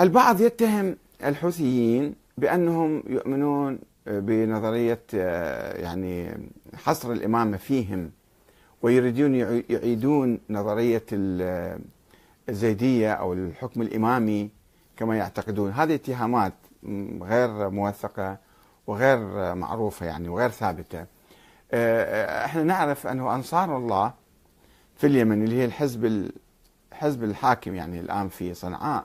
البعض يتهم الحوثيين بأنهم يؤمنون بنظرية يعني حصر الإمامة فيهم، ويريدون يعيدون نظرية الزيدية أو الحكم الإمامي كما يعتقدون. هذه اتهامات غير موثقة وغير معروفة يعني وغير ثابتة. احنا نعرف أنه أنصار الله في اليمن اللي هي الحزب الحاكم يعني الآن في صنعاء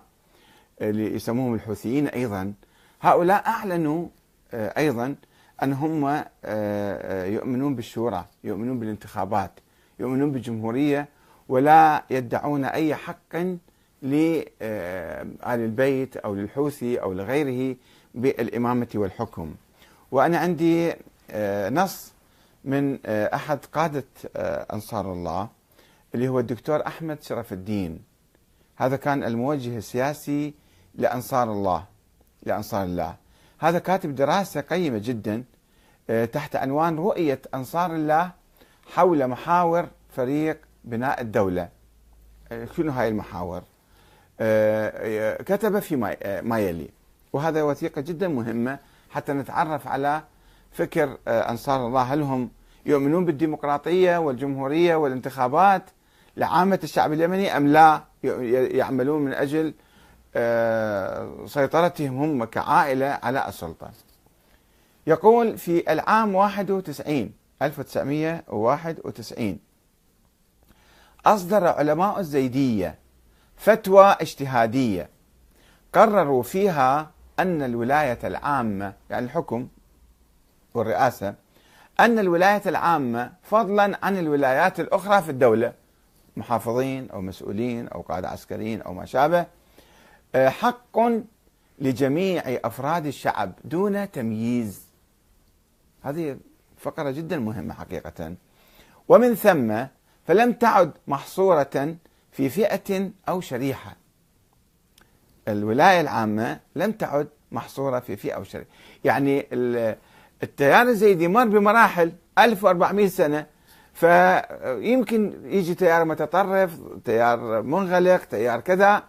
اللي يسموهم الحوثيين أيضا، هؤلاء أعلنوا أيضا أن هم يؤمنون بالشورى، يؤمنون بالانتخابات، يؤمنون بالجمهورية، ولا يدعون أي حق لآل البيت أو للحوثي أو لغيره بالإمامة والحكم. وأنا عندي نص من أحد قادة أنصار الله اللي هو الدكتور أحمد شرف الدين، هذا كان الموجه السياسي لأنصار الله. هذا كاتب دراسة قيمة جدا تحت عنوان رؤية أنصار الله حول محاور فريق بناء الدولة. شنو هاي المحاور؟ كتب في ما يلي، وهذا وثيقة جدا مهمة حتى نتعرف على فكر أنصار الله، هل هم يؤمنون بالديمقراطية والجمهورية والانتخابات لعامة الشعب اليمني أم لا يعملون من أجل سيطرتهم هم كعائلة على السلطة. يقول في العام 1991 أصدر علماء الزيدية فتوى اجتهادية قرروا فيها أن الولاية العامة يعني الحكم والرئاسة، أن الولاية العامة فضلا عن الولايات الأخرى في الدولة، محافظين أو مسؤولين أو قادة عسكريين أو ما شابه، حق لجميع أفراد الشعب دون تمييز. هذه فقرة جدا مهمة حقيقة. ومن ثم فلم تعد محصورة في فئة أو شريحة، الولاية العامة لم تعد محصورة في فئة أو شريحة. يعني التيار الزيدي مر بمراحل 1400 سنة، فيمكن يجي تيار متطرف، تيار منغلق، تيار كذا،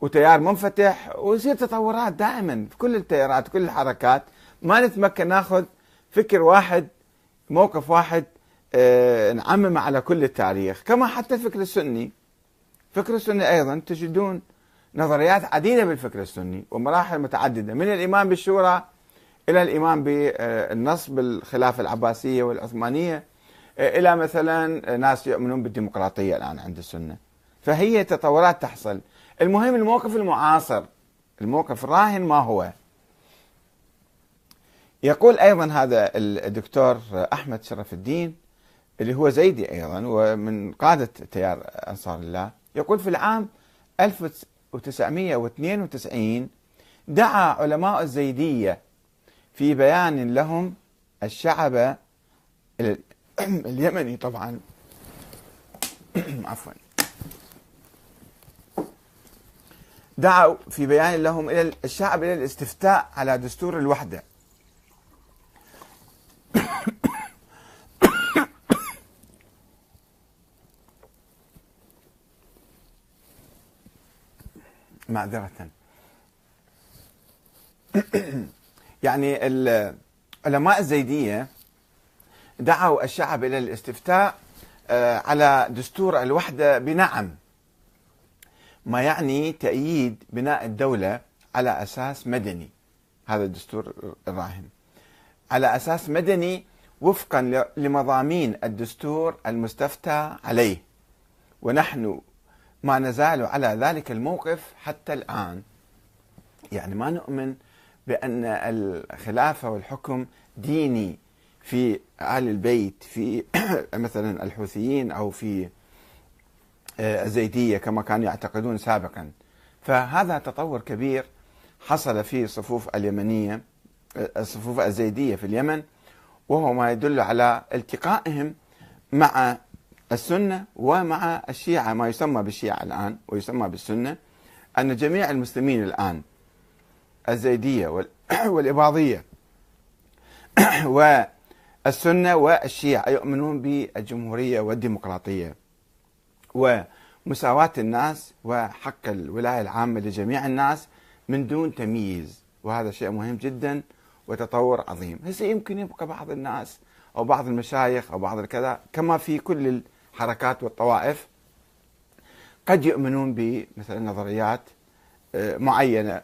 وتيار منفتح، ويصير تطورات دائما في كل التيارات كل الحركات. ما نتمكن ناخذ فكر واحد موقف واحد نعمم على كل التاريخ، كما حتى الفكر السني أيضا تجدون نظريات عديدة بالفكر السني ومراحل متعددة من الإيمان بالشورى إلى الإيمان بالنص بالخلافة العباسية والعثمانية، إلى مثلا ناس يؤمنون بالديمقراطية الآن عند السنة. فهي تطورات تحصل. المهم الموقف المعاصر، الموقف الراهن ما هو؟ يقول أيضا هذا الدكتور أحمد شرف الدين اللي هو زيدي أيضا ومن قادة تيار أنصار الله، يقول في العام 1992 دعا علماء الزيدية في بيان لهم الشعب اليمني طبعا عفوا دعوا في بيان لهم إلى الشعب إلى الاستفتاء على دستور الوحدة معذرة. يعني علماء الزيدية دعوا الشعب إلى الاستفتاء على دستور الوحدة بنعم، ما يعني تأييد بناء الدولة على أساس مدني. هذا الدستور الراهن على أساس مدني وفقا لمضامين الدستور المستفتى عليه، ونحن ما نزال على ذلك الموقف حتى الآن. يعني ما نؤمن بأن الخلافة والحكم ديني في آل البيت في مثلا الحوثيين أو في الزيدية كما كانوا يعتقدون سابقا. فهذا تطور كبير حصل في الصفوف الزيدية في اليمن، وهو ما يدل على التقائهم مع السنة ومع الشيعة، ما يسمى بالشيعة الآن ويسمى بالسنة. أن جميع المسلمين الآن الزيدية والإباضية والسنة والشيعة يؤمنون بالجمهورية والديمقراطية ومساواة الناس وحق الولاية العامة لجميع الناس من دون تمييز، وهذا شيء مهم جدا وتطور عظيم. هسه يمكن يبقى بعض الناس أو بعض المشايخ أو بعض الكذا كما في كل الحركات والطوائف قد يؤمنون بمثلا نظريات معينة